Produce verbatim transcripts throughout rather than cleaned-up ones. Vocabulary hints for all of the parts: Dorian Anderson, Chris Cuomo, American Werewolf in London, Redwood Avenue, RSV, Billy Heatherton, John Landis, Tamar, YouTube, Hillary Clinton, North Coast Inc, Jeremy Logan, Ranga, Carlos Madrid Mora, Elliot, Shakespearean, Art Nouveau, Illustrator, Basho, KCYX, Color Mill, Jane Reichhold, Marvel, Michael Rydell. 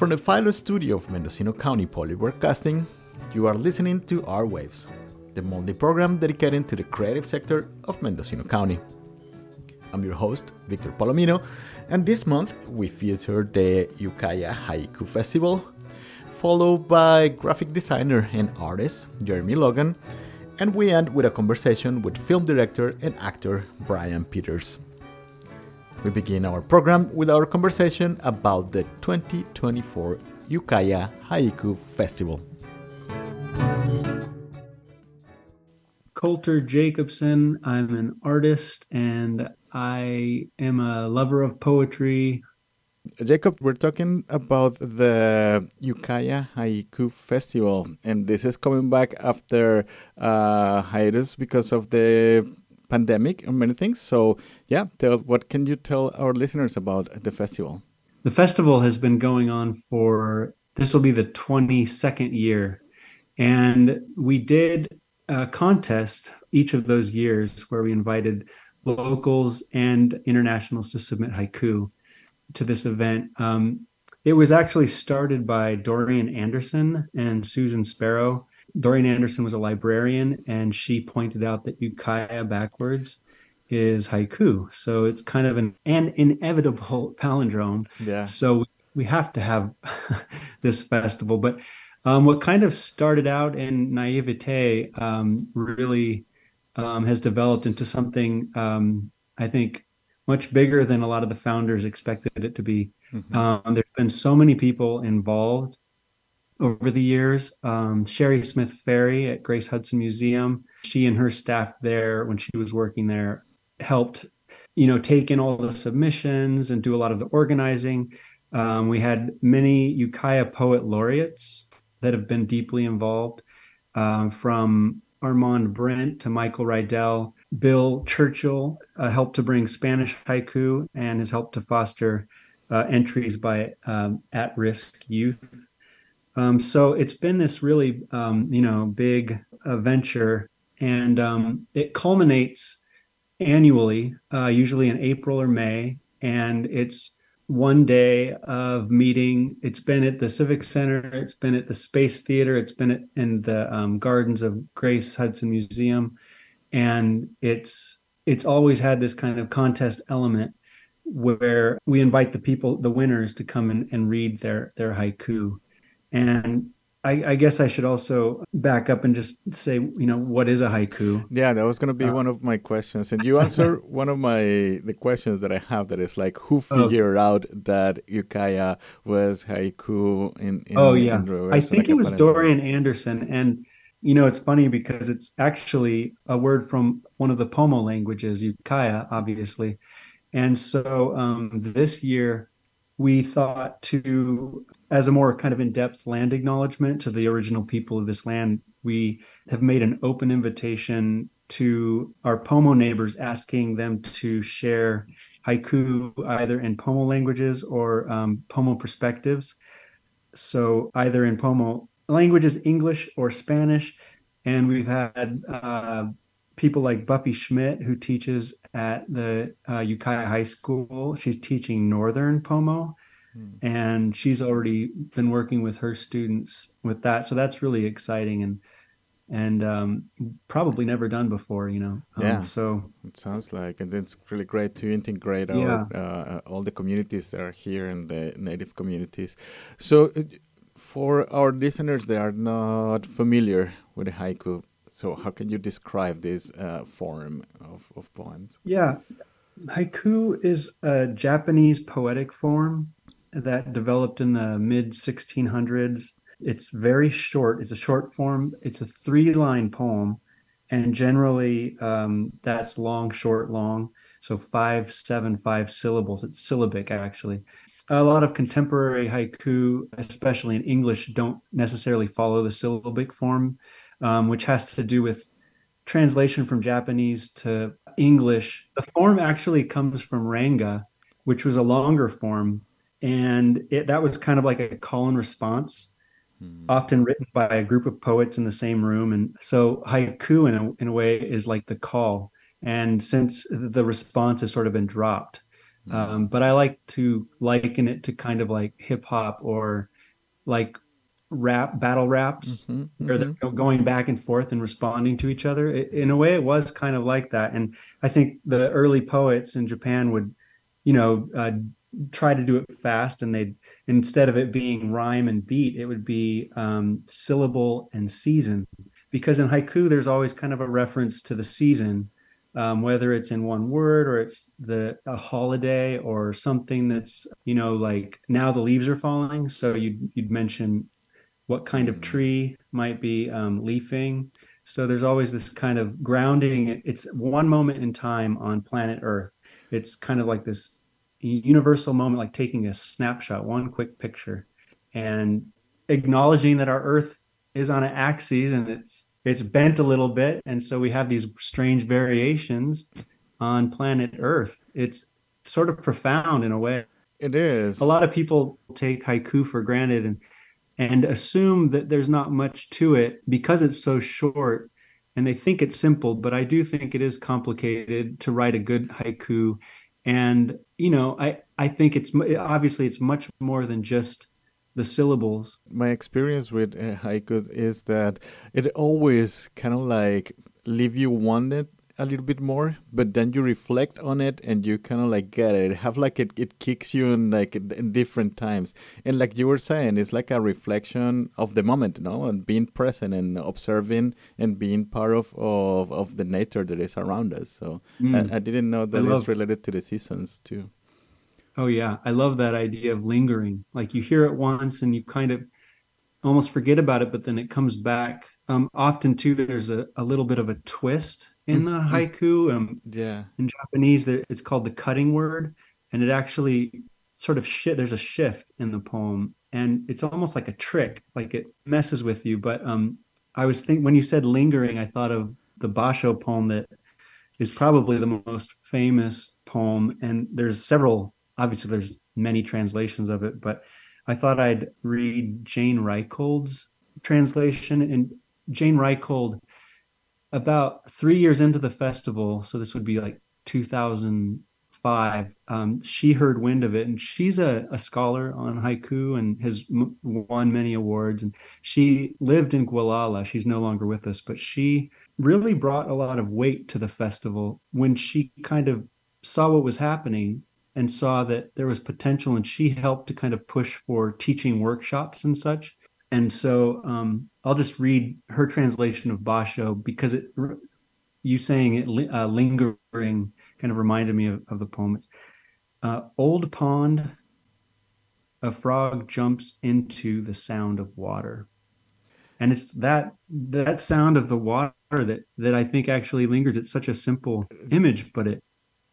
From the Philo Studio of Mendocino County Public Broadcasting, you are listening to Art Waves, the monthly program dedicated to the creative sector of Mendocino County. I'm your host, Victor Palomino, and this month we feature the Ukiah Haiku Festival, followed by graphic designer and artist Jeremy Logan, and we end with a conversation with film director and actor Brian Peters. We begin our program with our conversation about the twenty twenty-four Ukiah Haiku Festival. Coulter Jacobson. I'm an artist and I am a lover of poetry. Jacob, we're talking about the Ukiah Haiku Festival, and this is coming back after uh, hiatus because of the pandemic and many things. So, yeah, tell, what can you tell our listeners about the festival? The festival has been going on for, this will be the twenty-second year, and we did a contest each of those years where we invited locals and internationals to submit haiku to this event. Um, it was actually started by Dorian Anderson and Susan Sparrow. Dorian Anderson was a librarian, and she pointed out that Ukiah backwards is haiku. So it's kind of an, an inevitable palindrome. Yeah. So we have to have this festival. But um, what kind of started out in naivete um, really um, has developed into something, um, I think, much bigger than a lot of the founders expected it to be. Mm-hmm. Um, there's been so many people involved over the years. Um, Sherry Smith Ferry at Grace Hudson Museum, she and her staff there, when she was working there, helped, you know, take in all the submissions and do a lot of the organizing. Um, we had many Ukiah poet laureates that have been deeply involved, um, from Armand Brent to Michael Rydell. Bill Churchill uh, helped to bring Spanish haiku and has helped to foster uh, entries by um, at-risk youth. Um, so it's been this really, um, you know, big uh, venture, and um, it culminates annually, uh, usually in April or May, and it's one day of meeting. It's been at the Civic Center, it's been at the Space Theater, it's been at, in the um, gardens of Grace Hudson Museum. And it's it's always had this kind of contest element where we invite the people, the winners, to come in and read their, their haiku. And I, I guess I should also back up and just say, you know, what is a haiku? Yeah, that was going to be uh, one of my questions. And you answered one of my the questions that I have, that is like, who figured oh. out that Ukiah was haiku in, in Oh, yeah. In I think like it was Dorian Anderson. And you know, it's funny because it's actually a word from one of the Pomo languages, Ukiah, obviously. And so um, this year we thought to, as a more kind of in-depth land acknowledgement to the original people of this land, we have made an open invitation to our Pomo neighbors, asking them to share haiku either in Pomo languages or um, Pomo perspectives. So either in Pomo languages, English or Spanish, and we've had uh, people like Buffy Schmidt, who teaches at the uh, Ukiah High School. She's teaching Northern Pomo, mm. and she's already been working with her students with that. So that's really exciting and and um, probably never done before, you know. Yeah. Um, so it sounds like, and it's really great to integrate our, yeah. uh, all the communities that are here and the native communities. So. For our listeners that are not familiar with haiku, so how can you describe this uh, form of, of poems? Yeah, haiku is a Japanese poetic form that developed in the mid sixteen hundreds. It's very short. It's a short form. It's a three-line poem, and generally um, that's long, short, long. So five, seven, five syllables. It's syllabic, actually. A lot of contemporary haiku, especially in English, don't necessarily follow the syllabic form, um, which has to do with translation from Japanese to English. The form actually comes from Ranga, which was a longer form, and it, that was kind of like a call and response, mm-hmm. often written by a group of poets in the same room. And so haiku, in a, in a way, is like the call. And since the response has sort of been dropped, Mm-hmm. Um, but I like to liken it to kind of like hip hop or like rap, battle raps, mm-hmm, mm-hmm. where they're going back and forth and responding to each other. It, in a way, it was kind of like that. And I think the early poets in Japan would, you know, uh, try to do it fast, and they'd, instead of it being rhyme and beat, it would be um, syllable and season. Because in haiku, there's always kind of a reference to the season, um, whether it's in one word or it's the a holiday or something that's, you know, like now the leaves are falling. So you'd, you'd mention what kind of tree might be um, leafing. So there's always this kind of grounding. It's one moment in time on planet Earth. It's kind of like this universal moment, like taking a snapshot, one quick picture, and acknowledging that our Earth is on an axis and it's it's bent a little bit, and so we have these strange variations on planet Earth. It's sort of profound in a way. It is. A lot of people take haiku for granted and and assume that there's not much to it because it's so short, and they think it's simple, but I do think it is complicated to write a good haiku. And you know, I I think it's obviously it's much more than just the syllables. My experience with uh, haiku is that it always kind of like leave you wanted a little bit more, but then you reflect on it and you kind of like get it. Have like it, it kicks you in like in different times. And like you were saying, it's like a reflection of the moment, you know, and being present and observing and being part of of, of the nature that is around us. So mm. I, I didn't know that love- it's related to the seasons too. Oh, yeah. I love that idea of lingering. Like you hear it once and you kind of almost forget about it, but then it comes back. Um, often, too, there's a, a little bit of a twist in the haiku. Um, yeah. In Japanese, it's called the cutting word. And it actually sort of shi- there's a shift in the poem. And it's almost like a trick, like it messes with you. But um, I was thinking when you said lingering, I thought of the Basho poem that is probably the most famous poem. And there's several. Obviously, there's many translations of it, but I thought I'd read Jane Reichhold's translation. And Jane Reichhold, about three years into the festival, so this would be like two thousand five, um, she heard wind of it. And she's a, a scholar on haiku and has m- won many awards. And she lived in Gualala. She's no longer with us, but she really brought a lot of weight to the festival when she kind of saw what was happening and saw that there was potential, and she helped to kind of push for teaching workshops and such. And so um, I'll just read her translation of Basho, because it, you saying it uh, lingering kind of reminded me of, of the poem. It's, uh, old pond, a frog jumps into the sound of water. And it's that that sound of the water that, that I think actually lingers. It's such a simple image, but it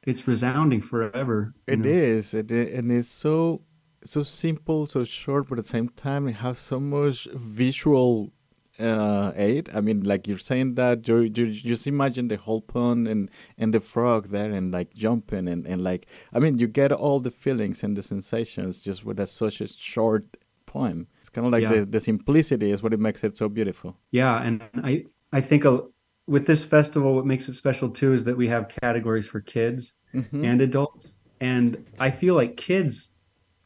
It's resounding forever. It know? is, it, and it's so so simple, so short, but at the same time, it has so much visual uh, aid. I mean, like you're saying that, you you just imagine the whole pond and, and the frog there and like jumping and, and like, I mean, you get all the feelings and the sensations just with a, such a short poem. It's kind of like yeah. the, the simplicity is what it makes it so beautiful. Yeah, and I, I think a, with this festival, what makes it special too is that we have categories for kids mm-hmm. and adults. And I feel like kids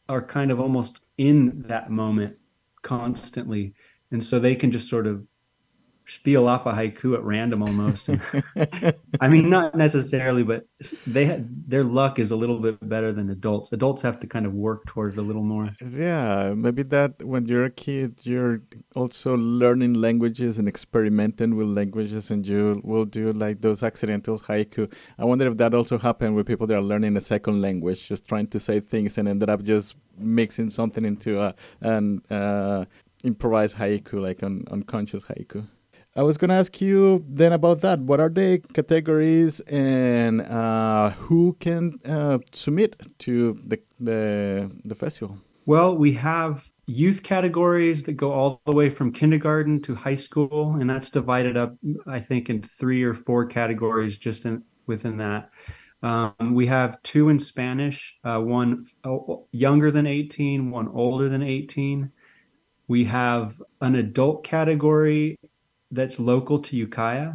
are kind of almost in that moment constantly. And so they can just sort of spiel off a haiku at random almost. I mean, not necessarily, but they had, their luck is a little bit better than adults. Adults have to kind of work toward it a little more. Yeah, maybe that when you're a kid, you're also learning languages and experimenting with languages, and you will do like those accidental haiku. I wonder if that also happened with people that are learning a second language, just trying to say things and ended up just mixing something into a, an uh, improvised haiku, like an unconscious haiku. I was going to ask you then about that. What are the categories, and uh, who can uh, submit to the, the the festival? Well, we have youth categories that go all the way from kindergarten to high school, and that's divided up, I think, in three or four categories just in, within that. Um, we have two in Spanish, uh, one younger than eighteen, one older than eighteen. We have an adult category that's local to Ukiah.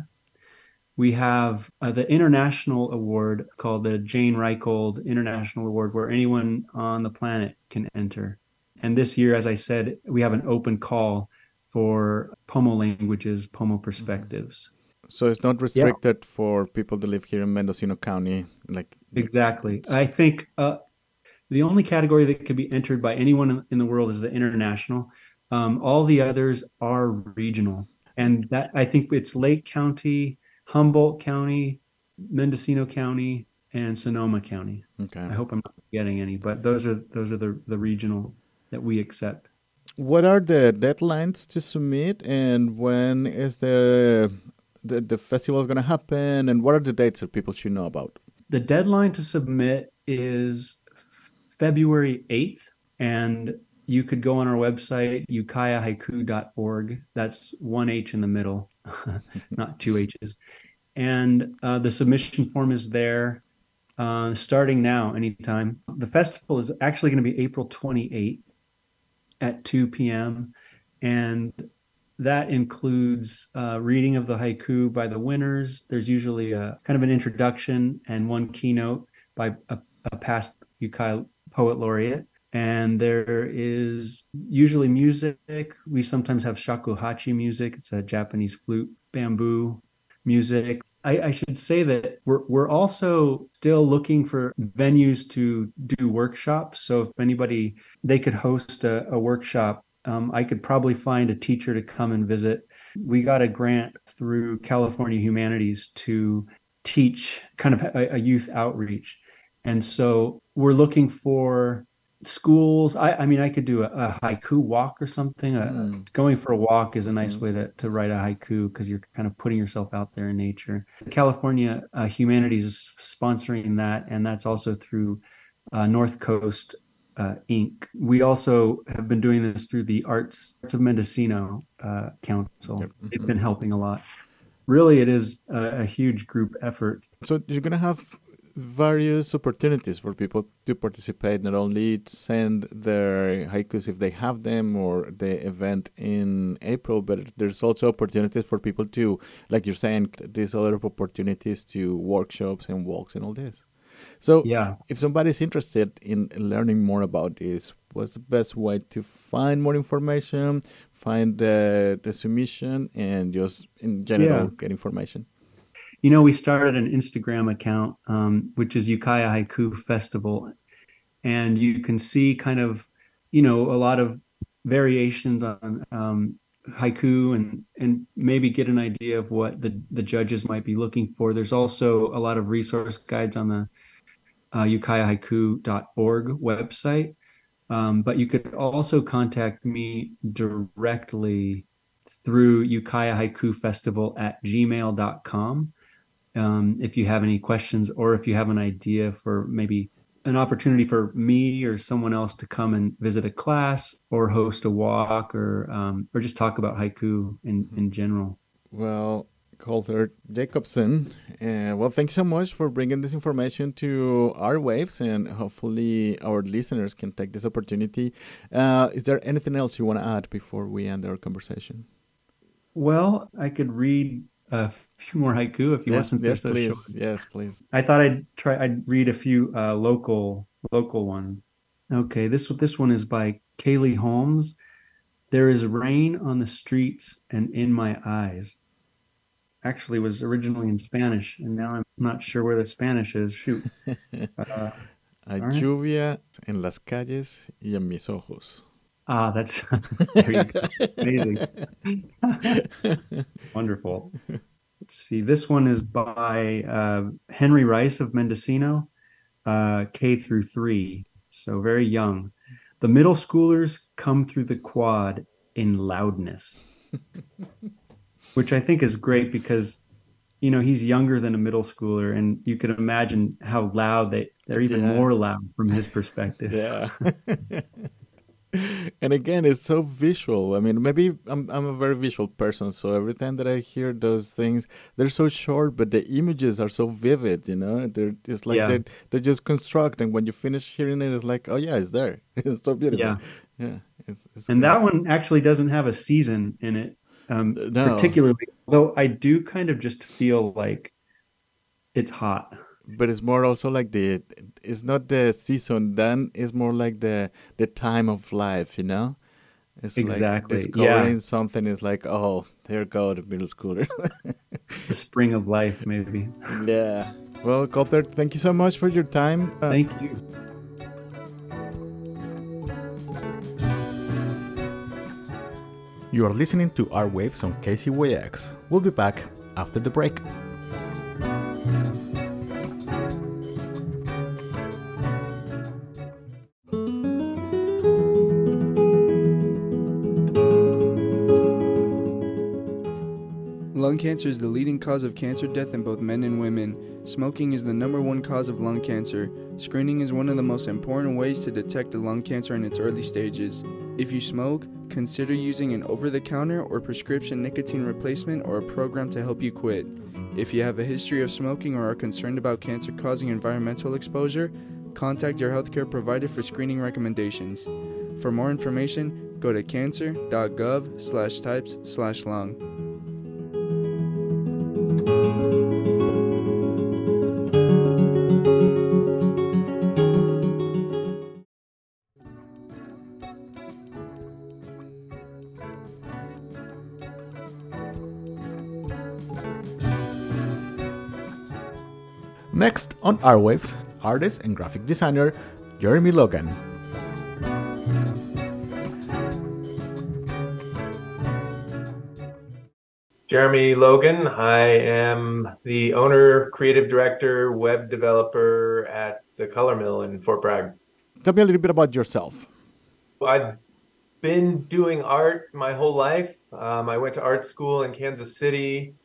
We have uh, the international award called the Jane Reichhold International Award, where anyone on the planet can enter. And this year, as I said, we have an open call for Pomo languages, Pomo perspectives. So it's not restricted yeah. for people that live here in Mendocino County. Like Exactly. I think uh, the only category that can be entered by anyone in the world is the international. Um, all the others are regional. And that I think it's Lake County, Humboldt County, Mendocino County, and Sonoma County. Okay. I hope I'm not forgetting any, but those are those are the, the regional that we accept. What are the deadlines to submit, and when is the the, the festival is going to happen, and what are the dates that people should know about? The deadline to submit is February eighth, and you could go on our website, ukiah haiku dot org. That's one H in the middle, not two H's. And uh, the submission form is there uh, starting now, anytime. The festival is actually going to be April twenty-eighth at two p.m. And that includes uh, reading of the haiku by the winners. There's usually a kind of an introduction and one keynote by a, a past Ukiah poet laureate. And there is usually music. We sometimes have shakuhachi music. It's a Japanese flute, bamboo music. I, I should say that we're we're also still looking for venues to do workshops. So if anybody, they could host a, a workshop. Um, I could probably find a teacher to come and visit. We got a grant through California Humanities to teach kind of a, a youth outreach. And so we're looking for schools. I, I mean, I could do a, a haiku walk or something. Mm. Uh, going for a walk is a nice mm. way to, to write a haiku, because you're kind of putting yourself out there in nature. California uh, Humanities is sponsoring that, and that's also through uh, North Coast uh, Incorporated. We also have been doing this through the Arts of Mendocino uh, Council. Yep. Mm-hmm. They've been helping a lot. Really, it is a, a huge group effort. So you're going to have various opportunities for people to participate, not only send their haikus if they have them or the event in April, but there's also opportunities for people to, like you're saying, these other opportunities to workshops and walks and all this. So yeah. If somebody's interested in learning more about this, what's the best way to find more information, find the, the submission, and just in general yeah. get information? You know, we started an Instagram account, um, which is Ukiah Haiku Festival, and you can see kind of, you know, a lot of variations on um, haiku, and and maybe get an idea of what the, the judges might be looking for. There's also a lot of resource guides on the uh, ukiah haiku dot org website, um, but you could also contact me directly through Ukiah Haiku Festival at gmail dot com. Um, if you have any questions, or if you have an idea for maybe an opportunity for me or someone else to come and visit a class or host a walk, or um, or just talk about haiku in, in general. Well, Coulter Jacobson, uh, well, thanks so much for bringing this information to our waves, and hopefully our listeners can take this opportunity. Uh, is there anything else you want to add before we end our conversation? Well, I could read a few more haiku if you yes, want, since yes, they're so please. short. Yes, please. I thought I'd try. I'd read a few uh, local local ones. Okay, this this one is by Kaylee Holmes. There is rain on the streets and in my eyes. Actually, was originally in Spanish, and now I'm not sure where the Spanish is. Shoot. Uh, Hay lluvia en las calles y en mis ojos. Ah, that's there you go. Amazing. Wonderful. Let's see. This one is by uh, Henry Rice of Mendocino, uh, K through three. So very young. The middle schoolers come through the quad in loudness, which I think is great because, you know, he's younger than a middle schooler, and you can imagine how loud they, they're even yeah. more loud from his perspective. Yeah. And again, it's so visual. I mean, maybe I'm I'm a very visual person, so every time that I hear those things, they're so short, but the images are so vivid, you know? They're it's like yeah. they're, they're just constructing. When you finish hearing it, it's like, oh yeah, it's there. It's so beautiful. Yeah. yeah it's, it's and great. That one actually doesn't have a season in it, um, no. particularly Though I do kind of just feel like it's hot. But it's more also like the, it's not the season then, it's more like the the time of life, you know? It's exactly. Like discovering yeah. something is like, oh, here go the middle schooler. The spring of life, maybe. Yeah. Well, Coulter, thank you so much for your time. Uh, thank you. You are listening to Art Waves on K C Y X. We'll be back after the break. Lung cancer is the leading cause of cancer death in both men and women. Smoking is the number one cause of lung cancer. Screening is one of the most important ways to detect a lung cancer in its early stages. If you smoke, consider using an over-the-counter or prescription nicotine replacement or a program to help you quit. If you have a history of smoking or are concerned about cancer-causing environmental exposure, contact your healthcare provider for screening recommendations. For more information, go to cancer.gov slash types slash lung. Next on Art Waves, artist and graphic designer Jeremy Logan. Jeremy Logan, I am the owner, creative director, web developer at the Color Mill in Fort Bragg. Tell me a little bit about yourself. I've been doing art my whole life. Um, I went to art school in Kansas City,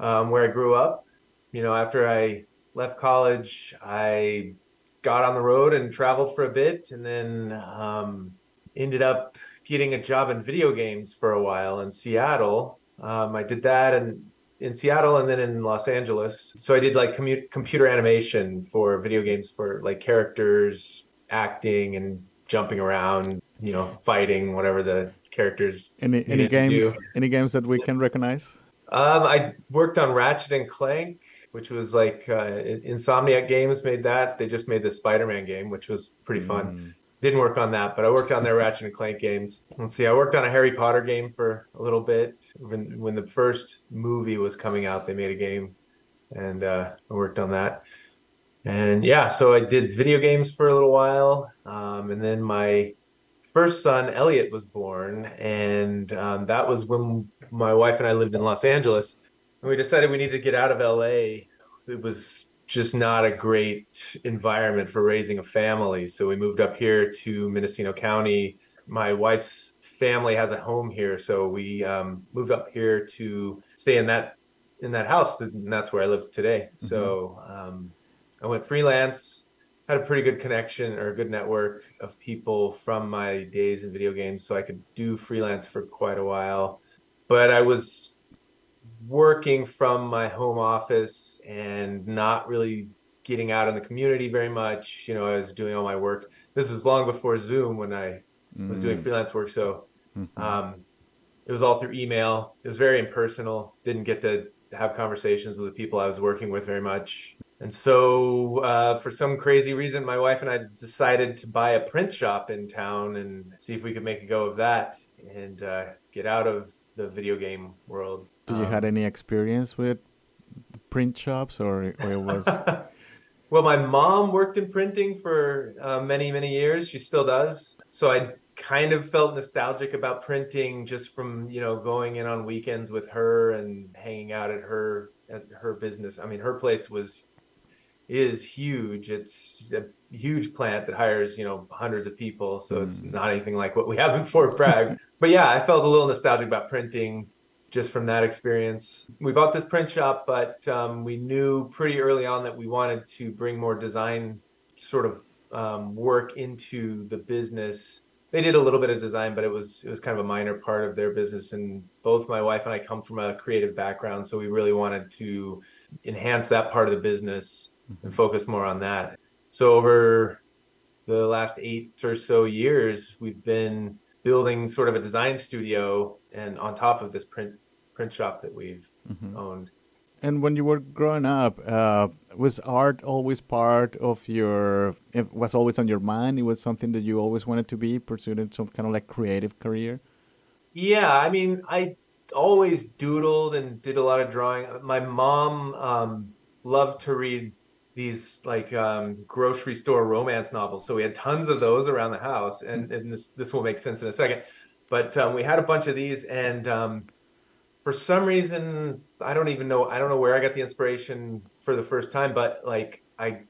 um, where I grew up. You know, after I left college, I got on the road and traveled for a bit, and then um, ended up getting a job in video games for a while in Seattle. Um, I did that in, in Seattle and then in Los Angeles. So I did like commu- computer animation for video games for like characters, acting and jumping around, you know, fighting, whatever the characters. Any, any games, any games that we can recognize? Um, I worked on Ratchet and Clank, which was like uh, Insomniac Games made that. They just made the Spider-Man game, which was pretty fun. Mm. Didn't work on that, but I worked on their Ratchet and Clank games. Let's see, I worked on a Harry Potter game for a little bit. When when the first movie was coming out, they made a game, and uh, I worked on that. And yeah, so I did video games for a little while, um, and then my first son, Elliot, was born, and um, that was when my wife and I lived in Los Angeles. And we decided we needed to get out of L A. It was just not a great environment for raising a family. So we moved up here to Mendocino County. My wife's family has a home here. So we um, moved up here to stay in that in that house. And that's where I live today. Mm-hmm. So um, I went freelance, had a pretty good connection or a good network of people from my days in video games. So I could do freelance for quite a while. But I was working from my home office and not really getting out in the community very much. You know, I was doing all my work. This was long before Zoom when I mm-hmm. was doing freelance work. So mm-hmm. um, it was all through email. It was very impersonal. Didn't get to have conversations with the people I was working with very much. And so uh, for some crazy reason, my wife and I decided to buy a print shop in town and see if we could make a go of that and uh, get out of the video game world. Do you um, had any experience with print shops, or, or it was? Well, my mom worked in printing for uh, many, many years. She still does. So I kind of felt nostalgic about printing just from, you know, going in on weekends with her and hanging out at her at her business. I mean, her place was is huge. It's a huge plant that hires, you know, hundreds of people. So mm. it's not anything like what we have in Fort Bragg. But yeah, I felt a little nostalgic about printing. Just from that experience, we bought this print shop, but um, we knew pretty early on that we wanted to bring more design sort of um, work into the business. They did a little bit of design, but it was it was kind of a minor part of their business. And both my wife and I come from a creative background, so we really wanted to enhance that part of the business mm-hmm. and focus more on that. So over the last eight or so years, we've been building sort of a design studio and on top of this print print shop that we've mm-hmm. owned. And when you were growing up, uh, was art always part of your, it was always on your mind? It was something that you always wanted to be, pursued in some kind of like creative career? Yeah, I mean, I always doodled and did a lot of drawing. My mom um, loved to read these like um, grocery store romance novels. So we had tons of those around the house. And, and this, this will make sense in a second. But um, we had a bunch of these, and um, for some reason, I don't even know, I don't know where I got the inspiration for the first time, but like I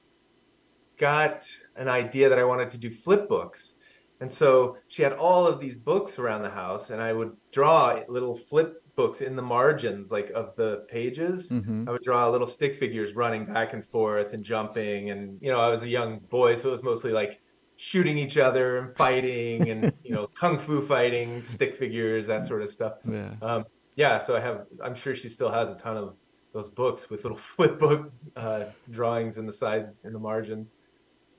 got an idea that I wanted to do flip books. And so she had all of these books around the house, and I would draw little flip books in the margins, like of the pages. Mm-hmm. I would draw little stick figures running back and forth and jumping. And, you know, I was a young boy, so it was mostly like shooting each other and fighting and, you know, kung fu fighting, stick figures, that sort of stuff. Yeah. Um, yeah. So I have, I'm sure she still has a ton of those books with little flip book uh, drawings in the side, in the margins.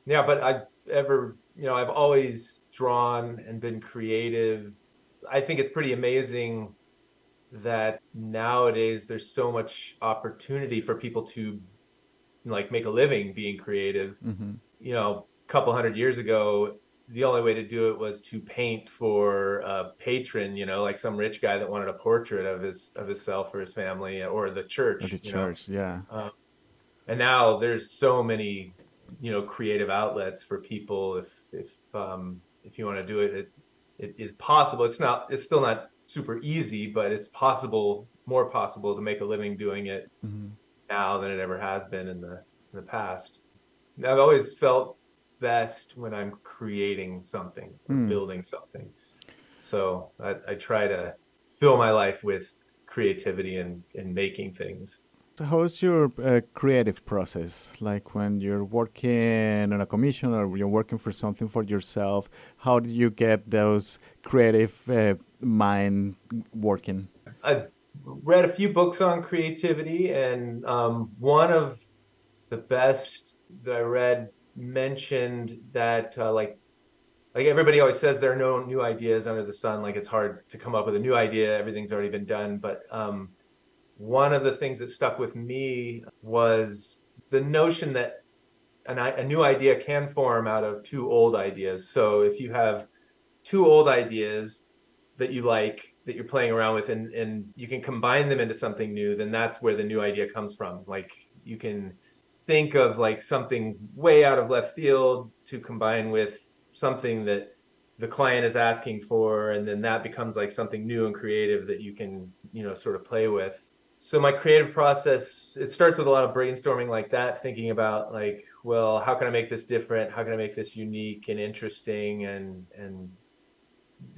Yeah. But I've ever, you know, I've always drawn and been creative. I think it's pretty amazing that nowadays there's so much opportunity for people to like make a living being creative. Mm-hmm. You know, a couple hundred years ago, the only way to do it was to paint for a patron, you know, like some rich guy that wanted a portrait of his of himself or his family or the church. Or the church, you know? Yeah. Um, and now there's so many, you know, creative outlets for people. If if um, if you want to do it, it, it is possible. It's not. It's still not super easy, but it's possible, more possible to make a living doing it mm-hmm. now than it ever has been in the in the past. I've always felt best when I'm creating something, or mm. building something. So I, I try to fill my life with creativity and, and making things. So how's your uh, creative process? Like when you're working on a commission or you're working for something for yourself, how do you get those creative uh, mind working? I've read a few books on creativity, and um, one of the best that I read mentioned that uh, like like everybody always says there are no new ideas under the sun, like it's hard to come up with a new idea, everything's already been done. But um, one of the things that stuck with me was the notion that an, a new idea can form out of two old ideas. So if you have two old ideas that you like, that you're playing around with, and, and you can combine them into something new, then that's where the new idea comes from. Like you can think of like something way out of left field to combine with something that the client is asking for, and then that becomes like something new and creative that you can, you know, sort of play with. So my creative process, it starts with a lot of brainstorming like that, thinking about like, well, how can I make this different? How can I make this unique and interesting? And, and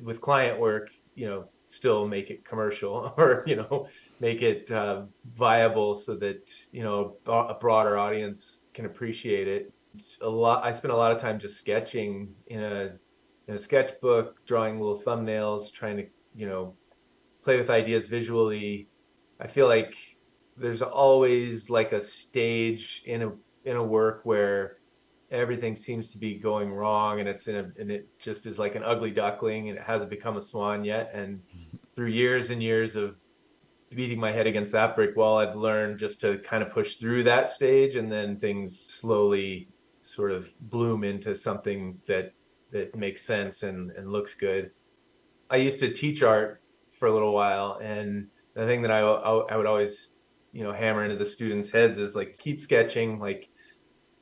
with client work, you know, still make it commercial, or, you know, make it uh, viable so that, you know, a broader audience can appreciate it. It's a lot. I spent a lot of time just sketching in a, in a sketchbook, drawing little thumbnails, trying to, you know, play with ideas visually. I feel like there's always like a stage in a, in a work where everything seems to be going wrong, and it's in a, and it just is like an ugly duckling, and it hasn't become a swan yet. And through years and years of beating my head against that brick wall, I've learned just to kind of push through that stage, and then things slowly sort of bloom into something that, that makes sense and, and looks good. I used to teach art for a little while, and the thing that I, I would always, you know, hammer into the students' heads is like, keep sketching, like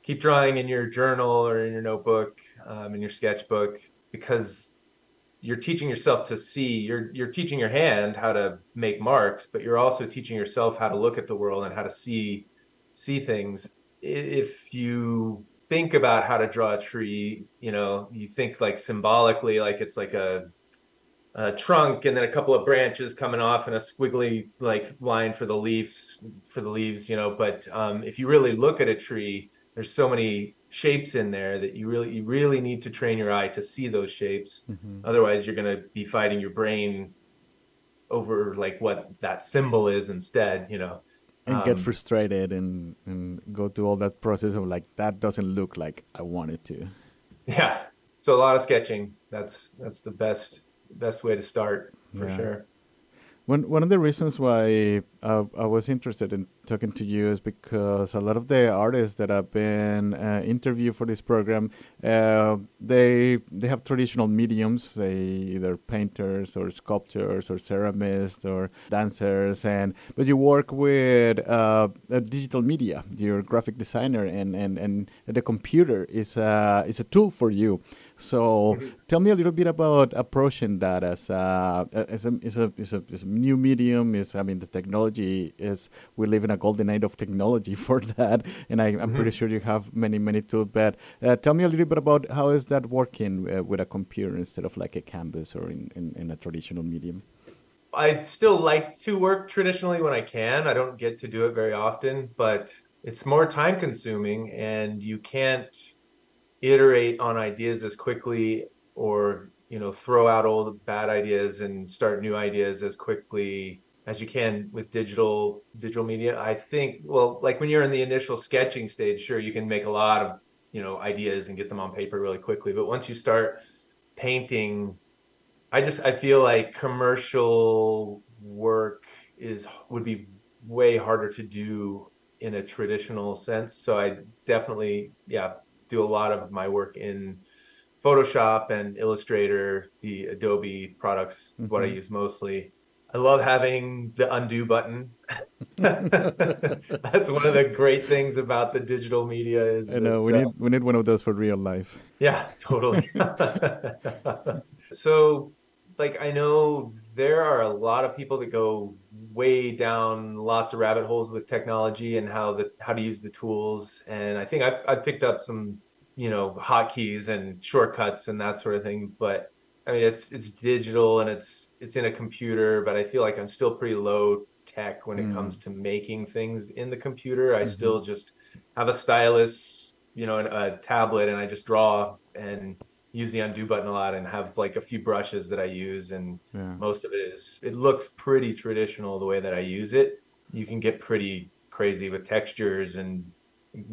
keep drawing in your journal or in your notebook, um, in your sketchbook, because you're teaching yourself to see, you're, you're teaching your hand how to make marks, but you're also teaching yourself how to look at the world and how to see, see things. If you think about how to draw a tree, you know, you think like symbolically, like it's like a, a trunk and then a couple of branches coming off and a squiggly like line for the leaves, for the leaves, you know, but um, if you really look at a tree, there's so many shapes in there that you really, you really need to train your eye to see those shapes. Mm-hmm. Otherwise, you're going to be fighting your brain over like what that symbol is instead, you know. And um, get frustrated and, and go through all that process of like, that doesn't look like I want it to. Yeah. So a lot of sketching. That's, that's the best, best way to start for yeah. sure. One, one of the reasons why uh, I was interested in talking to you is because a lot of the artists that have been uh, interviewed for this program, uh, they they have traditional mediums. They either painters or sculptors or ceramists or dancers, and but you work with uh, digital media. You're a graphic designer, and and, and the computer is a is a tool for you. So tell me a little bit about approaching that as a as a as a, as a, as a new medium. Is I mean the technology is we live in a golden age of technology for that, and I, I'm mm-hmm. pretty sure you have many many tools. But uh, tell me a little bit about how is that working uh, with a computer instead of like a canvas or in, in, in a traditional medium. I still like to work traditionally when I can. I don't get to do it very often, but it's more time consuming, and you can't iterate on ideas as quickly, or you know, throw out old bad ideas and start new ideas as quickly as you can with digital digital media. I think, well, like when you're in the initial sketching stage, sure, you can make a lot of, you know, ideas and get them on paper really quickly, but once you start painting, I just I feel like commercial work is would be way harder to do in a traditional sense. So I definitely, yeah, do a lot of my work in Photoshop and Illustrator, the Adobe products, is mm-hmm. what I use mostly. I love having the undo button. That's one of the great things about the digital media. Is I know, we so, need we need one of those for real life. Yeah, totally. So, like, I know there are a lot of people that go way down lots of rabbit holes with technology and how the how to use the tools. And I think I've, I've picked up some, you know, hotkeys and shortcuts and that sort of thing. But I mean, it's it's digital and it's it's in a computer, but I feel like I'm still pretty low tech when it mm. comes to making things in the computer. I mm-hmm. still just have a stylus, you know, and a tablet, and I just draw and use the undo button a lot and have like a few brushes that I use, and yeah. most of it is, it looks pretty traditional the way that I use it. You can get pretty crazy with textures and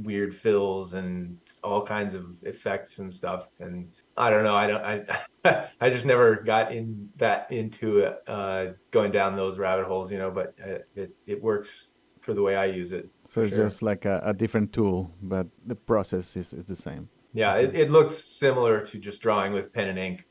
weird fills and all kinds of effects and stuff. And I don't know, I don't, I, I just never got in that into uh, going down those rabbit holes, you know, but it, it works for the way I use it. So it's sure. just like a, a different tool, but the process is, is the same. Yeah, it, it looks similar to just drawing with pen and ink,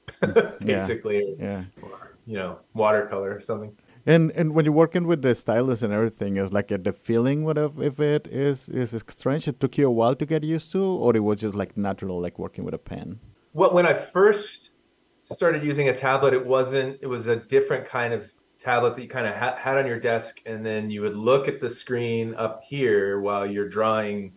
basically, yeah. Yeah. Or, you know, watercolor or something. And and when you're working with the stylus and everything, is like a, the feeling of, of it is, is strange? It took you a while to get used to, or it was just like natural, like working with a pen? Well, when I first started using a tablet, it wasn't, it was a different kind of tablet that you kind of ha- had on your desk, and then you would look at the screen up here while you're drawing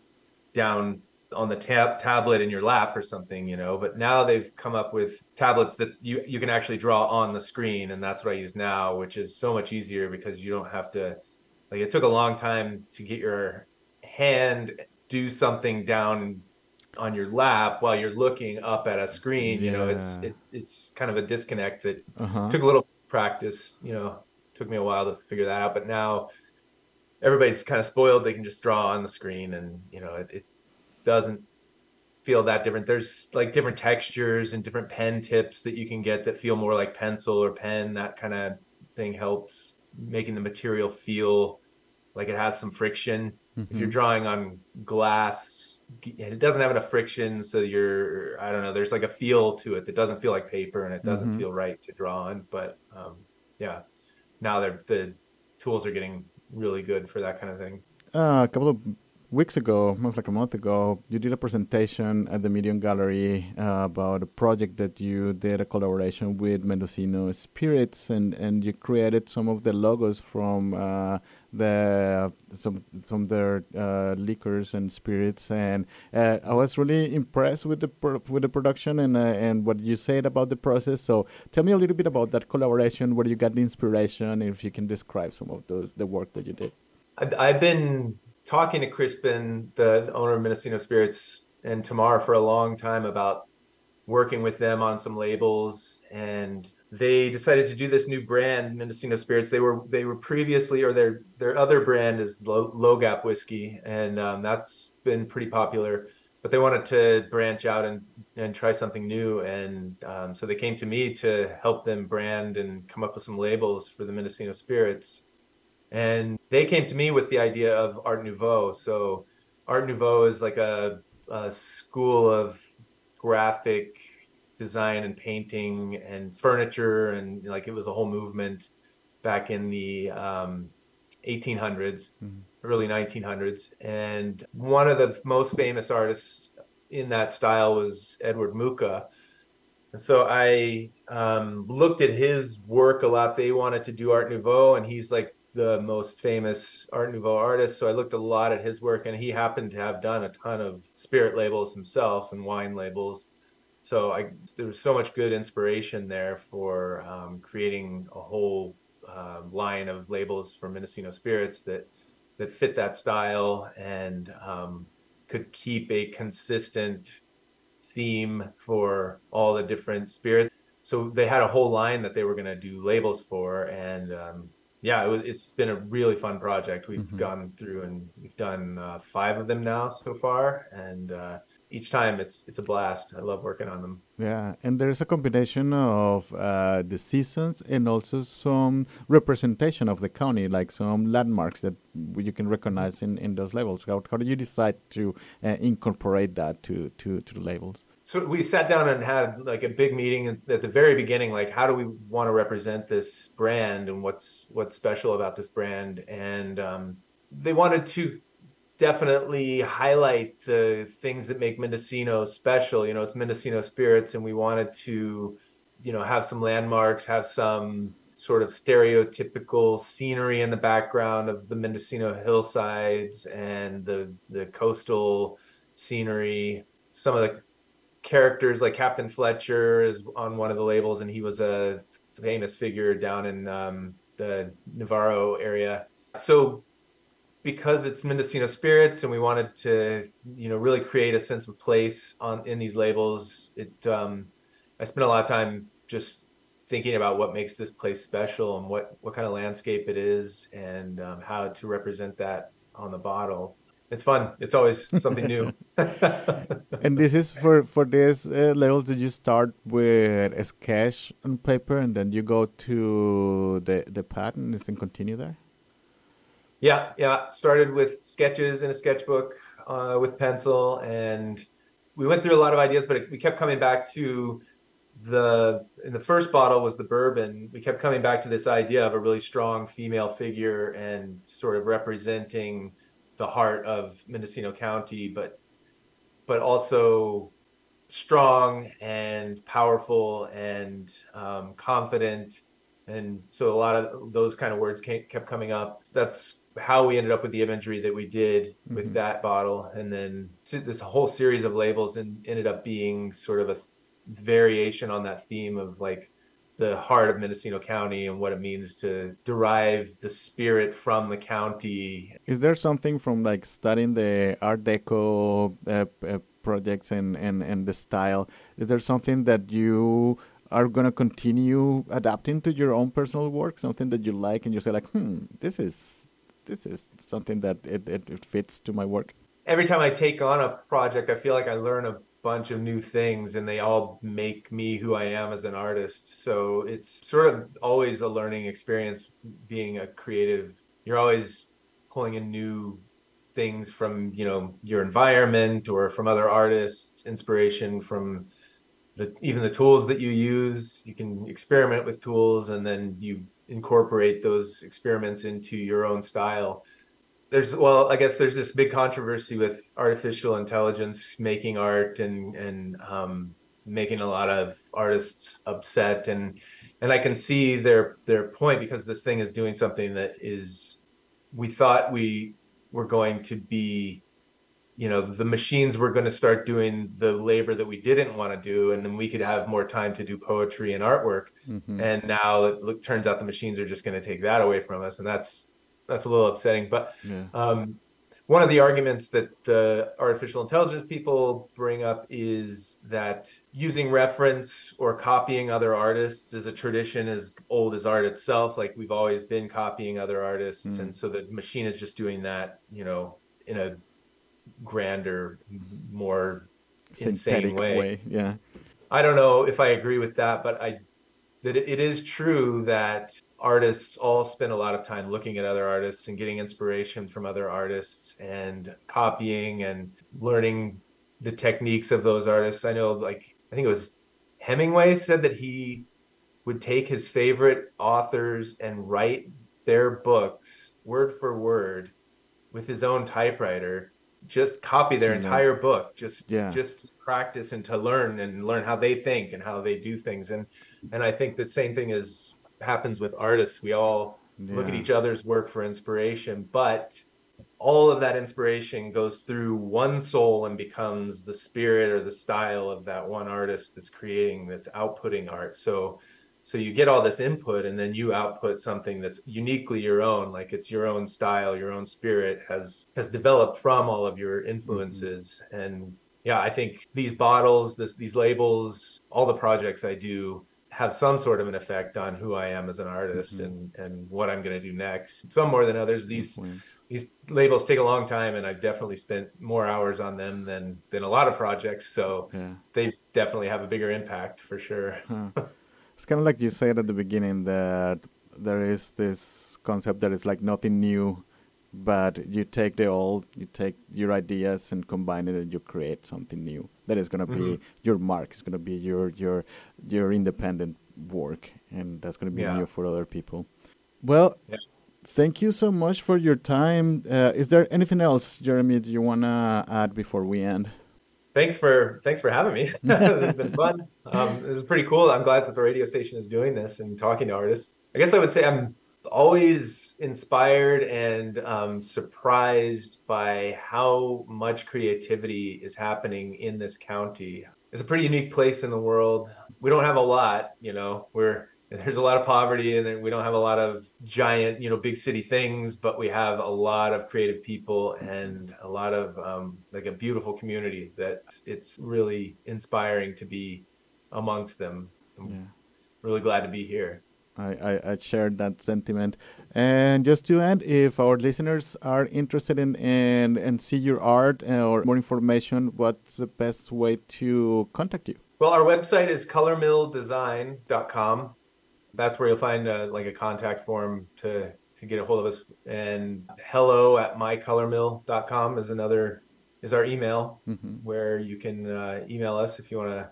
down on the tab tablet in your lap or something, you know. But now they've come up with tablets that you you can actually draw on the screen, and that's what I use now, which is so much easier because you don't have to, like, it took a long time to get your hand do something down on your lap while you're looking up at a screen, yeah. you know. It's it, it's kind of a disconnect that uh-huh. took a little practice, you know, took me a while to figure that out. But now everybody's kind of spoiled, they can just draw on the screen, and you know, it, it doesn't feel that different. There's like different textures and different pen tips that you can get that feel more like pencil or pen. That kind of thing helps making the material feel like it has some friction. Mm-hmm. If you're drawing on glass, it doesn't have enough friction, so you're, I don't know, there's like a feel to it that doesn't feel like paper, and it doesn't mm-hmm. feel right to draw on. But um, yeah, now they're, the tools are getting really good for that kind of thing. Uh, a couple of weeks ago, almost like a month ago, you did a presentation at the Medium Gallery uh, about a project that you did a collaboration with Mendocino Spirits, and, and you created some of the logos from uh, the some some of their uh, liquors and spirits, and uh, I was really impressed with the pro- with the production and uh, and what you said about the process. So tell me a little bit about that collaboration, where you got the inspiration, and if you can describe some of those the work that you did. I've been talking to Crispin, the owner of Mendocino Spirits, and Tamar for a long time about working with them on some labels, and they decided to do this new brand, Mendocino Spirits. They were they were previously, or their their other brand is low, low gap whiskey, and um, that's been pretty popular. But they wanted to branch out and and try something new, and um, so they came to me to help them brand and come up with some labels for the Mendocino Spirits. And they came to me with the idea of Art Nouveau. So Art Nouveau is like a, a school of graphic design and painting and furniture, and like it was a whole movement back in the um, eighteen hundreds, mm-hmm. early nineteen hundreds. And one of the most famous artists in that style was Edward Mucha. And so I um, looked at his work a lot. They wanted to do Art Nouveau, and he's like the most famous Art Nouveau artist. So I looked a lot at his work, and he happened to have done a ton of spirit labels himself and wine labels. So I, there was so much good inspiration there for um, creating a whole uh, line of labels for Mendocino Spirits that that fit that style and um, could keep a consistent theme for all the different spirits. So they had a whole line that they were going to do labels for, and um, yeah, it was, it's been a really fun project. We've mm-hmm. gone through and we've done uh, five of them now so far, and uh, each time it's it's a blast. I love working on them. Yeah, and there's a combination of uh, the seasons and also some representation of the county, like some landmarks that you can recognize in, in those labels. How, how do you decide to uh, incorporate that to, to, to the labels? So we sat down and had like a big meeting at the very beginning, like how do we want to represent this brand and what's what's special about this brand? And um, they wanted to definitely highlight the things that make Mendocino special. You know, it's Mendocino Spirits, and we wanted to, you know, have some landmarks, have some sort of stereotypical scenery in the background of the Mendocino hillsides and the the coastal scenery. Some of the characters like Captain Fletcher is on one of the labels, and he was a famous figure down in um, the Navarro area. So because it's Mendocino Spirits and we wanted to, you know, really create a sense of place on in these labels, it um, I spent a lot of time just thinking about what makes this place special and what, what kind of landscape it is and um, how to represent that on the bottle. It's fun. It's always something new. And this is for, for this uh, level, do you start with a sketch on paper and then you go to the, the pattern and continue there? Yeah, yeah. Started with sketches in a sketchbook uh, with pencil. And we went through a lot of ideas, but it, we kept coming back to the, in the first bottle was the bourbon. We kept coming back to this idea of a really strong female figure and sort of representing the heart of Mendocino County, but but also strong and powerful and um, confident. And so a lot of those kind of words came, kept coming up. That's how we ended up with the imagery that we did with mm-hmm. that bottle. And then this whole series of labels and ended up being sort of a variation on that theme of like the heart of Mendocino County and what it means to derive the spirit from the county. Is there something from like studying the Art Deco uh, uh, projects and, and, and the style? Is there something that you are going to continue adapting to your own personal work? Something that you like and you say like, hmm, this is this is something that it, it, it fits to my work? Every time I take on a project, I feel like I learn a bunch of new things, and they all make me who I am as an artist. So it's sort of always a learning experience being a creative. You're always pulling in new things from, you know, your environment or from other artists, inspiration from the, even the tools that you use. You can experiment with tools, and then you incorporate those experiments into your own style. There's, well, I guess there's this big controversy with artificial intelligence making art and and um, making a lot of artists upset, and and I can see their their point, because this thing is doing something that is, we thought we were going to be, you know, the machines were going to start doing the labor that we didn't want to do, and then we could have more time to do poetry and artwork, mm-hmm. and now it look, turns out the machines are just going to take that away from us, and that's. That's a little upsetting, but yeah. um, one of the arguments that the artificial intelligence people bring up is that using reference or copying other artists is a tradition as old as art itself. Like, we've always been copying other artists, mm. and so the machine is just doing that, you know, in a grander, more synthetic insane way. way. Yeah, I don't know if I agree with that, but I that it is true that artists all spend a lot of time looking at other artists and getting inspiration from other artists and copying and learning the techniques of those artists. I know, like, I think it was Hemingway said that he would take his favorite authors and write their books word for word with his own typewriter, just copy their entire book, just yeah. just practice and to learn and learn how they think and how they do things. And and I think the same thing is happens with artists. We all yeah. look at each other's work for inspiration, but all of that inspiration goes through one soul and becomes the spirit or the style of that one artist that's creating, that's outputting art. So so you get all this input and then you output something that's uniquely your own, like it's your own style, your own spirit has has developed from all of your influences. Mm-hmm. And yeah, I think these bottles, this, these labels, all the projects I do have some sort of an effect on who I am as an artist mm-hmm. and, and what I'm going to do next. Some more than others. These these labels take a long time, and I've definitely spent more hours on them than, than a lot of projects. So yeah. they definitely have a bigger impact for sure. Huh. It's kind of like you said at the beginning that there is this concept that is like nothing new, but you take the old, you take your ideas and combine it and you create something new. That is going to mm-hmm. be your mark. It's going to be your your your independent work, and that's going to be yeah. new for other people. Well, yeah. thank you so much for your time. Uh, is there anything else, Jeremy, do you want to add before we end? Thanks for thanks for having me. This has been fun. Um, this is pretty cool. I'm glad that the radio station is doing this and talking to artists. I guess I would say I'm always inspired and um, surprised by how much creativity is happening in this county. It's a pretty unique place in the world. We don't have a lot, you know, we're there's a lot of poverty and we don't have a lot of giant, you know, big city things, but we have a lot of creative people and a lot of um, like a beautiful community that it's really inspiring to be amongst them. I'm yeah. really glad to be here. I, I, I shared that sentiment. And just to end, if our listeners are interested in and in, in see your art or more information, what's the best way to contact you? Well, our website is color mill design dot com. That's where you'll find a, like a contact form to, to get a hold of us. And hello at my color mill dot com is another is our email mm-hmm. where you can uh, email us if you want to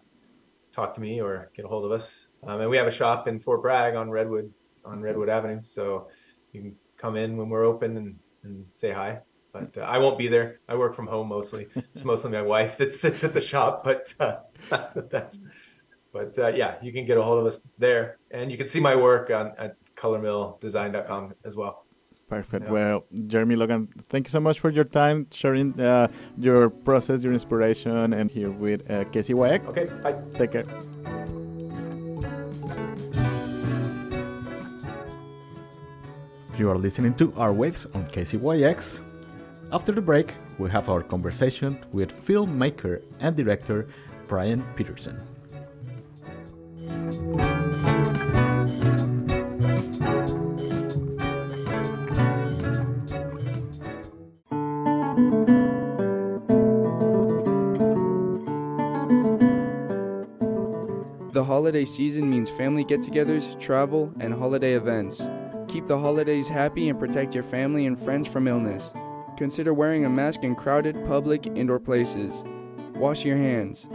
talk to me or get a hold of us. Um, and we have a shop in Fort Bragg on Redwood, on Redwood Avenue. So you can come in when we're open and, and say hi. But uh, I won't be there. I work from home mostly. It's mostly my wife that sits at the shop. But uh, that's, but uh, yeah, you can get a hold of us there. And you can see my work on, at color mill design dot com as well. Perfect. Yeah. Well, Jeremy Logan, thank you so much for your time, sharing uh, your process, your inspiration, and here with uh, K C Y X. Okay, bye. Take care. You are listening to Art Waves on K C Y X. After the break, we have our conversation with filmmaker and director Brian Peterson. The holiday season means family get-togethers, travel, and holiday events. Keep the holidays happy and protect your family and friends from illness. Consider wearing a mask in crowded, public, indoor places. Wash your hands.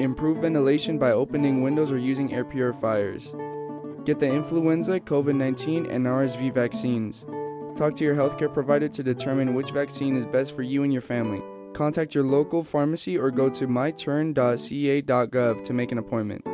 Improve ventilation by opening windows or using air purifiers. Get the influenza, covid nineteen, and R S V vaccines. Talk to your healthcare provider to determine which vaccine is best for you and your family. Contact your local pharmacy or go to my turn dot c a dot gov to make an appointment.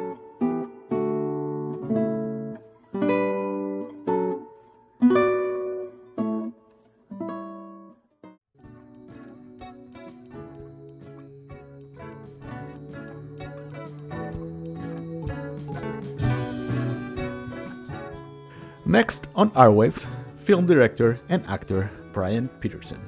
Next on Art Waves, film director and actor Brian Peterson.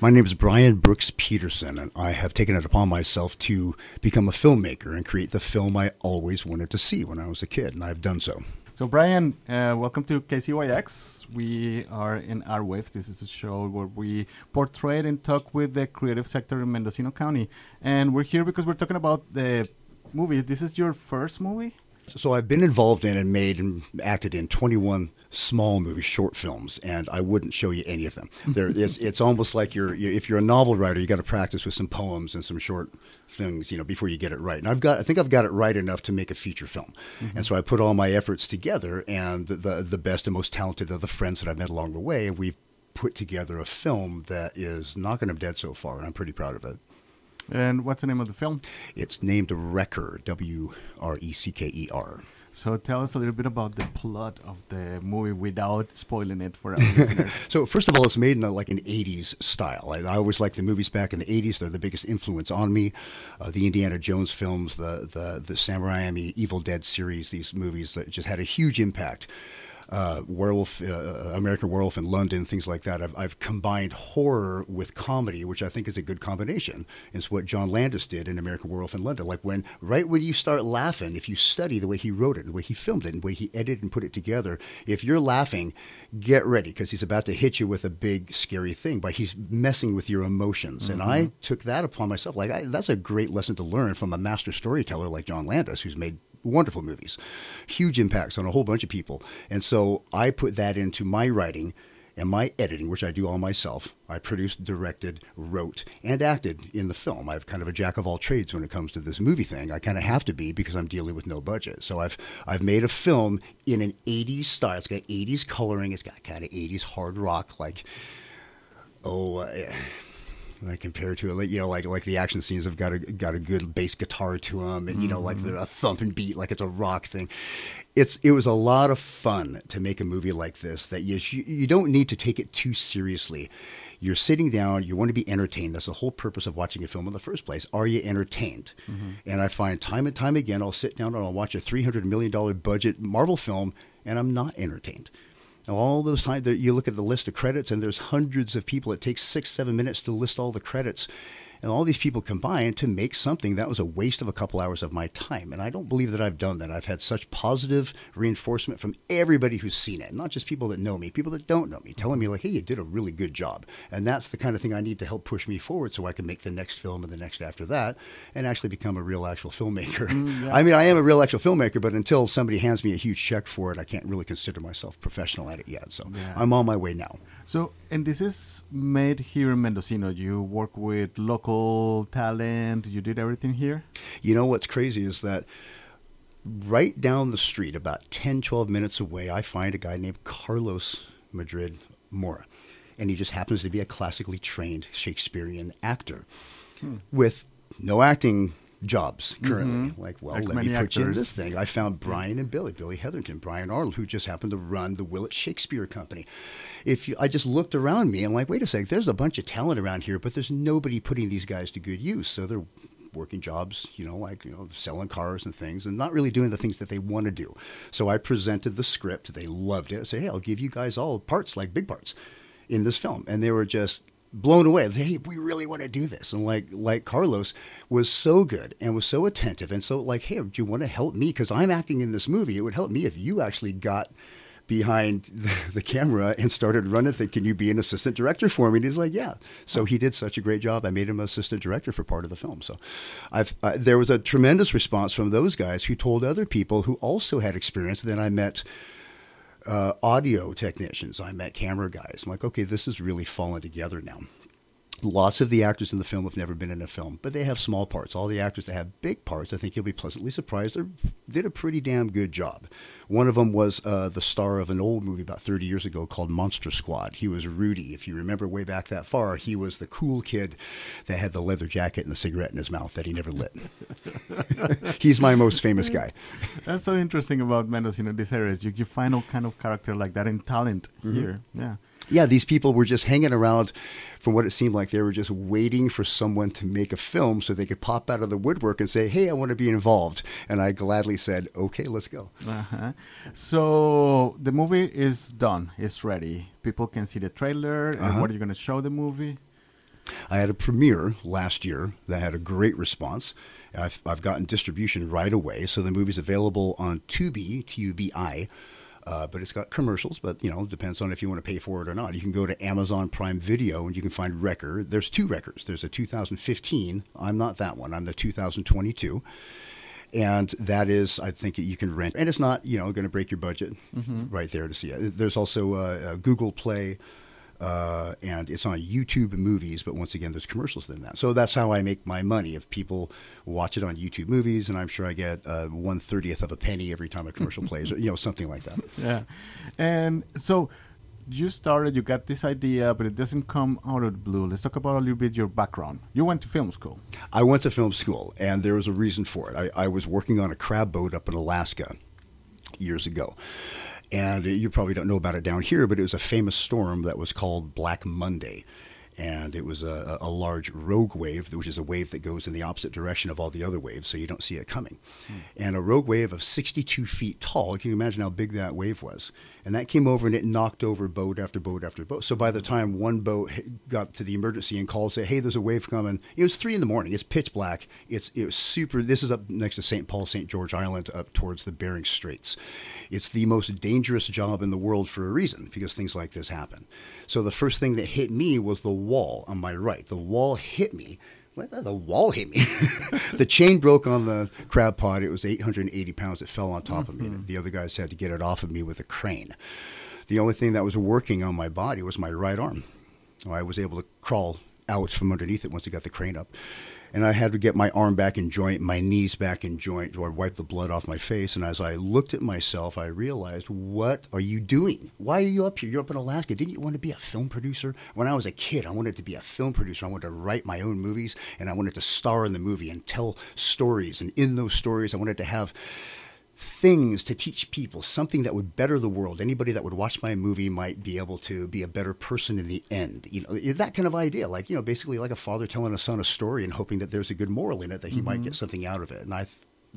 My name is Brian Brooks Peterson, and I have taken it upon myself to become a filmmaker and create the film I always wanted to see when I was a kid, and I've done so. So Brian, uh, welcome to K C Y X. We are in Art Waves. This is a show where we portray and talk with the creative sector in Mendocino County. And we're here because we're talking about the movie. This is your first movie? So I've been involved in and made and acted in twenty-one small movie short films, and I wouldn't show you any of them. There, it's, it's almost like you're, you, if you're a novel writer, you got to practice with some poems and some short things, you know, before you get it right. And I've got, I think I've got it right enough to make a feature film. Mm-hmm. And so I put all my efforts together, and the, the, the best and most talented of the friends that I've met along the way, we've put together a film that is knocking them dead so far, and I'm pretty proud of it. And what's the name of the film? It's named Wrecker, W R E C K E R. So tell us a little bit about the plot of the movie without spoiling it for our listeners. So first of all, it's made in a, like an eighties style. I, I always liked the movies back in the eighties. They're the biggest influence on me. Uh, the Indiana Jones films, the, the, the Sam Raimi Evil Dead series, these movies that just had a huge impact. Uh, werewolf, uh, American Werewolf in London, things like that. I've, I've combined horror with comedy, which I think is a good combination. It's what John Landis did in American Werewolf in London. Like when, right when you start laughing, if you study the way he wrote it, the way he filmed it, the way he edited and put it together, if you're laughing, get ready because he's about to hit you with a big, scary thing. But he's messing with your emotions, mm-hmm. and I took that upon myself. Like I, that's a great lesson to learn from a master storyteller like John Landis, who's made wonderful movies, huge impacts on a whole bunch of people. And so I put that into my writing and my editing, which I do all myself. I produced, directed, wrote, and acted in the film. I've kind of a jack of all trades when it comes to this movie thing. I kind of have to be because I'm dealing with no budget. So I've I've made a film in an eighties style. It's got eighties coloring. It's got kind of eighties hard rock, like, oh... Uh, Like compared to it, you know, like like the action scenes have got a got a good bass guitar to them, and you know, like they're a thumping beat, like it's a rock thing. It's it was a lot of fun to make a movie like this that you you don't need to take it too seriously. You're sitting down, you want to be entertained. That's the whole purpose of watching a film in the first place. Are you entertained? Mm-hmm. And I find time and time again, I'll sit down and I'll watch a three hundred million dollars budget Marvel film, and I'm not entertained. All those times that you look at the list of credits and there's hundreds of people. It takes six, seven minutes to list all the credits. And all these people combined to make something that was a waste of a couple hours of my time. And I don't believe that I've done that. I've had such positive reinforcement from everybody who's seen it. Not just people that know me, people that don't know me, telling me like, hey, you did a really good job. And that's the kind of thing I need to help push me forward so I can make the next film and the next after that and actually become a real actual filmmaker. Mm, yeah. I mean, I am a real actual filmmaker, but until somebody hands me a huge check for it, I can't really consider myself professional at it yet. So yeah. I'm on my way now. So, and this is made here in Mendocino. You work with local talent. You did everything here? You know what's crazy is that right down the street, about ten, twelve minutes away, I find a guy named Carlos Madrid Mora. And he just happens to be a classically trained Shakespearean actor hmm. with no acting jobs currently. Mm-hmm. Like, well, like let me put actors. you in this thing. I found Brian and Billy, Billy Heatherton, Brian Arnold, who just happened to run the Willett Shakespeare Company. If you, I just looked around me and like, wait a sec, there's a bunch of talent around here, but there's nobody putting these guys to good use. So they're working jobs, you know, like, you know, selling cars and things and not really doing the things that they want to do. So I presented the script. They loved it. I said, hey, I'll give you guys all parts, like big parts in this film. And they were just blown away. Hey, we really want to do this. And like like Carlos was so good and was so attentive and so like, hey, do you want to help me? Because I'm acting in this movie. It would help me if you actually got behind the, the camera and started running. Think, can you be an assistant director for me? And he's like, yeah. So he did such a great job. I made him assistant director for part of the film. So I've uh, there was a tremendous response from those guys who told other people who also had experience. Then I met Uh, audio technicians. I met camera guys. I'm like, okay, this is really falling together now. Lots of the actors in the film have never been in a film, but they have small parts. All the actors that have big parts, I think you'll be pleasantly surprised. They did a pretty damn good job. One of them was uh, the star of an old movie about thirty years ago called Monster Squad. He was Rudy. If you remember way back that far, he was the cool kid that had the leather jacket and the cigarette in his mouth that he never lit. He's my most famous guy. That's so interesting about Mendocino, this area. You, you find all kind of character like that and talent mm-hmm. here. Yeah. Yeah, these people were just hanging around from what it seemed like they were just waiting for someone to make a film so they could pop out of the woodwork and say, hey, I want to be involved. And I gladly said, okay, let's go. Uh-huh. So the movie is done. It's ready. People can see the trailer. Uh-huh. And what are you going to show the movie? I had a premiere last year that had a great response. I've, I've gotten distribution right away, so the movie's available on Tubi, T U B I, uh, but it's got commercials, but, you know, it depends on if you want to pay for it or not. You can go to Amazon Prime Video, and you can find Wrecker. There's two Wreckers. There's a two thousand fifteen. I'm not that one. I'm the two thousand twenty-two. And that is, I think you can rent. And it's not, you know, going to break your budget mm-hmm. right there to see it. There's also a, a Google Play. Uh, and it's on YouTube Movies, but once again, there's commercials in that. So that's how I make my money. If people watch it on YouTube Movies, and I'm sure I get uh, one thirtieth of a penny every time a commercial plays, or, you know, something like that. Yeah. And so you started, you got this idea, but it doesn't come out of the blue. Let's talk about a little bit your background. You went to film school. I went to film school, and there was a reason for it. I, I was working on a crab boat up in Alaska years ago. And you probably don't know about it down here, but it was a famous storm that was called Black Monday. And it was a, a large rogue wave, which is a wave that goes in the opposite direction of all the other waves, so you don't see it coming. Mm. And a rogue wave of sixty-two feet tall, can you imagine how big that wave was? And that came over and it knocked over boat after boat after boat. So by the time one boat got to the emergency and called, said, hey, there's a wave coming. It was three in the morning. It's pitch black. It's it was super. This is up next to Saint Paul, Saint George Island, up towards the Bering Straits. It's the most dangerous job in the world for a reason, because things like this happen. So the first thing that hit me was the wall on my right. The wall hit me. The wall hit me. The chain broke on the crab pod. It was eight hundred eighty pounds. It fell on top mm-hmm. of me. The other guys had to get it off of me with a crane. The only thing that was working on my body was my right arm. I was able to crawl out from underneath it once I got the crane up. And I had to get my arm back in joint, my knees back in joint, or wipe the blood off my face. And as I looked at myself, I realized, what are you doing? Why are you up here? You're up in Alaska. Didn't you want to be a film producer? When I was a kid, I wanted to be a film producer. I wanted to write my own movies, and I wanted to star in the movie and tell stories. And in those stories, I wanted to have things to teach people, something that would better the world. Anybody that would watch my movie might be able to be a better person in the end. You know, that kind of idea, like, you know, basically like a father telling a son a story and hoping that there's a good moral in it, that he mm-hmm. might get something out of it. And I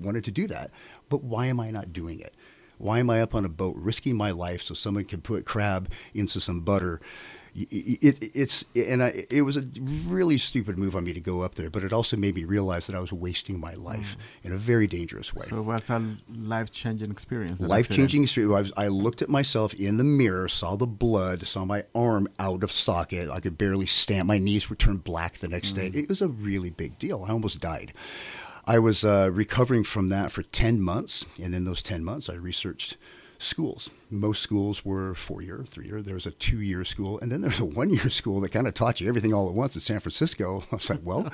wanted to do that. But why am I not doing it? Why am I up on a boat risking my life so someone can put crab into some butter? It, it, it's and I, it was a really stupid move on me to go up there, but it also made me realize that I was wasting my life mm. in a very dangerous way. So that's a life-changing experience. Life-changing experience. I, I looked at myself in the mirror, saw the blood, saw my arm out of socket. I could barely stand. My knees were turned black the next mm. day. It was a really big deal. I almost died. I was uh, recovering from that for ten months, and in those ten months, I researched schools. Most schools were four-year, three-year. There was a two-year school, and then there was a one-year school that kind of taught you everything all at once in San Francisco. I was like, well,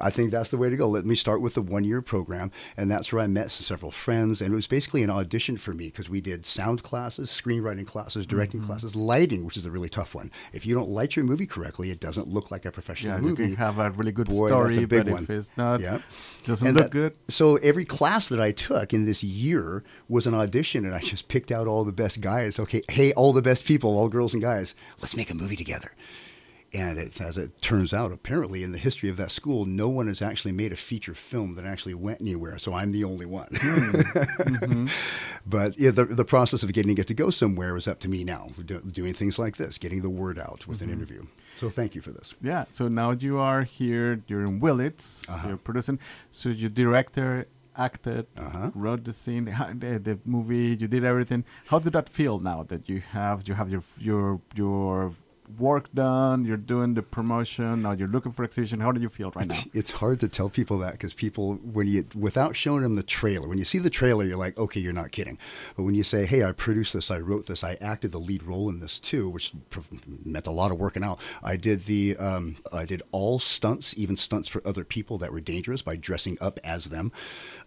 I think that's the way to go. Let me start with the one-year program, and that's where I met several friends, and it was basically an audition for me because we did sound classes, screenwriting classes, directing mm-hmm. classes, lighting, which is a really tough one. If you don't light your movie correctly, it doesn't look like a professional yeah, movie. Yeah, you can have a really good Boy, story, that's a big but one. If it's not, yeah. it doesn't and look that, good. So every class that I took in this year was an audition, and I just picked out all the best guys. Okay, hey, all the best people, all girls and guys, let's make a movie together. And it, as it turns out, apparently in the history of that school, no one has actually made a feature film that actually went anywhere. So I'm the only one. mm-hmm. But yeah, the, the process of getting it to go somewhere is up to me now. Do, doing things like this, getting the word out with mm-hmm. an interview. So thank you for this. Yeah. So now you are here. You're in Willits. Uh-huh. You're producing. So your director acted, uh-huh. wrote the scene, the, the movie. You did everything. How did that feel now that you have you have your your your work done, you're doing the promotion, now you're looking for exhibition? How do you feel right now? It's hard to tell people that, because people, when you, without showing them the trailer, when you see the trailer, you're like, okay, you're not kidding. But when you say, hey, I produced this, I wrote this, I acted the lead role in this too, which meant a lot of working out. I did the, um, I did all stunts, even stunts for other people that were dangerous by dressing up as them.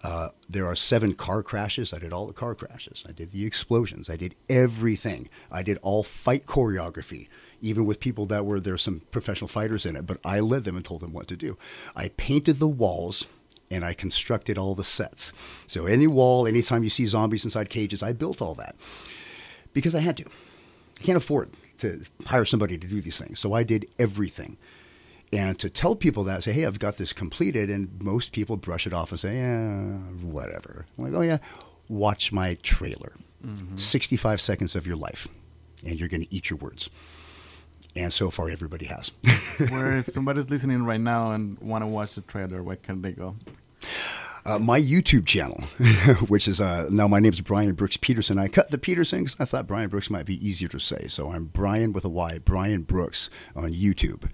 Uh, there are seven car crashes. I did all the car crashes. I did the explosions. I did everything. I did all fight choreography, even with people that were, there were some professional fighters in it, but I led them and told them what to do. I painted the walls and I constructed all the sets. So any wall, anytime you see zombies inside cages, I built all that because I had to. I can't afford to hire somebody to do these things. So I did everything. And to tell people that, say, hey, I've got this completed, and most people brush it off and say, yeah, whatever. I'm like, oh yeah, watch my trailer. Mm-hmm. sixty-five seconds of your life and you're going to eat your words. And so far, everybody has. Where if somebody's listening right now and want to watch the trailer, where can they go? Uh, my YouTube channel, which is, uh, now my name is Brian Brooks Peterson. I cut the Peterson because I thought Brian Brooks might be easier to say. So I'm Brian with a Y, Brian Brooks on YouTube.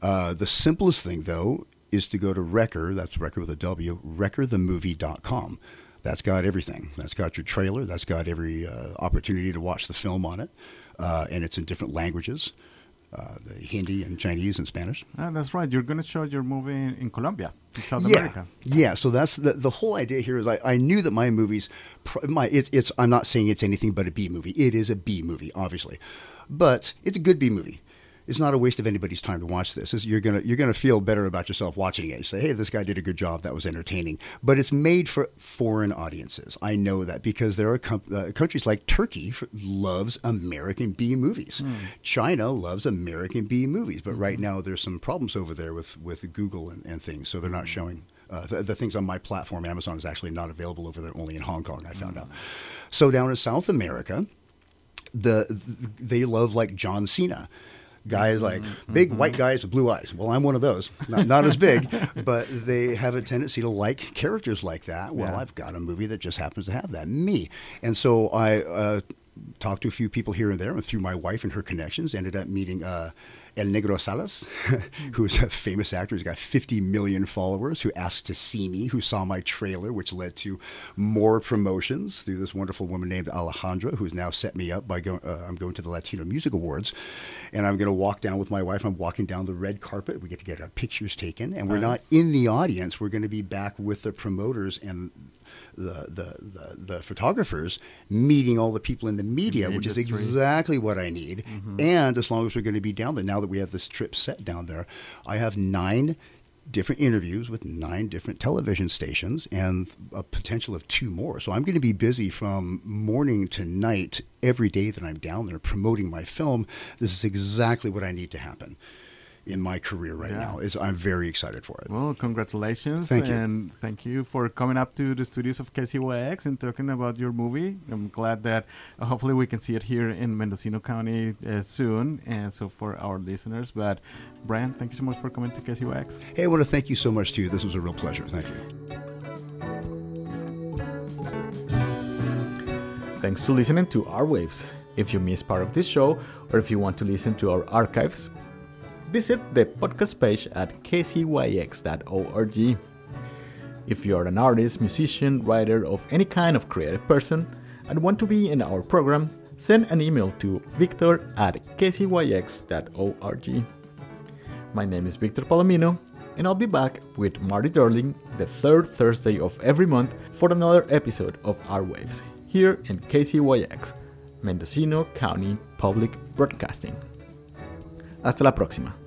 Uh, the simplest thing, though, is to go to Wrecker, that's Wrecker with a W, wrecker the movie dot com. That's got everything. That's got your trailer. That's got every uh, opportunity to watch the film on it. Uh, and it's in different languages, uh, the Hindi and Chinese and Spanish. Ah, that's right. You're going to show your movie in, in Colombia, in South yeah. America. Yeah. So that's the, the whole idea here is I, I knew that my movies, my it, it's I'm not saying it's anything but a B movie. It is a B movie, obviously. But it's a good B movie. It's not a waste of anybody's time to watch this. It's, you're gonna you're gonna feel better about yourself watching it. You say, hey, this guy did a good job. That was entertaining. But it's made for foreign audiences. I know that because there are uh, countries like Turkey for, loves American B movies. Mm. China loves American B movies. But mm-hmm. right now there's some problems over there with, with Google and, and things. So they're not showing uh, the, the things on my platform. Amazon is actually not available over there. Only in Hong Kong, I found mm. out. So down in South America, the they love like John Cena. Guys like big mm-hmm. white guys with blue eyes. Well, I'm one of those. Not, not as big, but they have a tendency to like characters like that. Well, yeah. I've got a movie that just happens to have that, me. And so I uh, talked to a few people here and there, and through my wife and her connections, ended up meeting uh, El Negro Salas, who is a famous actor. He's got fifty million followers, who asked to see me, who saw my trailer, which led to more promotions through this wonderful woman named Alejandra, who's now set me up by going, uh, I'm going to the Latino Music Awards, and I'm going to walk down with my wife. I'm walking down the red carpet. We get to get our pictures taken, and nice. We're not in the audience. We're going to be back with the promoters and the the the, the photographers meeting all the people in the media, in the which is exactly what I need. Mm-hmm. And as long as we're going to be down there, now that we have this trip set down there, I have nine different interviews with nine different television stations and a potential of two more. So I'm going to be busy from morning to night every day that I'm down there promoting my film. This is exactly what I need to happen in my career right yeah. now. Is I'm very excited for it. Well, congratulations. Thank you. And thank you for coming up to the studios of K C Y X and talking about your movie. I'm glad that uh, hopefully we can see it here in Mendocino County uh, soon. And so for our listeners, but Brian, thank you so much for coming to K C Y X. Hey, I want to thank you so much too. This was a real pleasure. Thank you. Thanks for listening to Art Waves. If you missed part of this show, or if you want to listen to our archives, visit the podcast page at k c y x dot org. If you are an artist, musician, writer, of any kind of creative person and want to be in our program, send an email to victor at k c y x dot org. My name is Victor Palomino, and I'll be back with Marty Darling the third Thursday of every month for another episode of Art Waves here in K C Y X, Mendocino County Public Broadcasting. Hasta la próxima.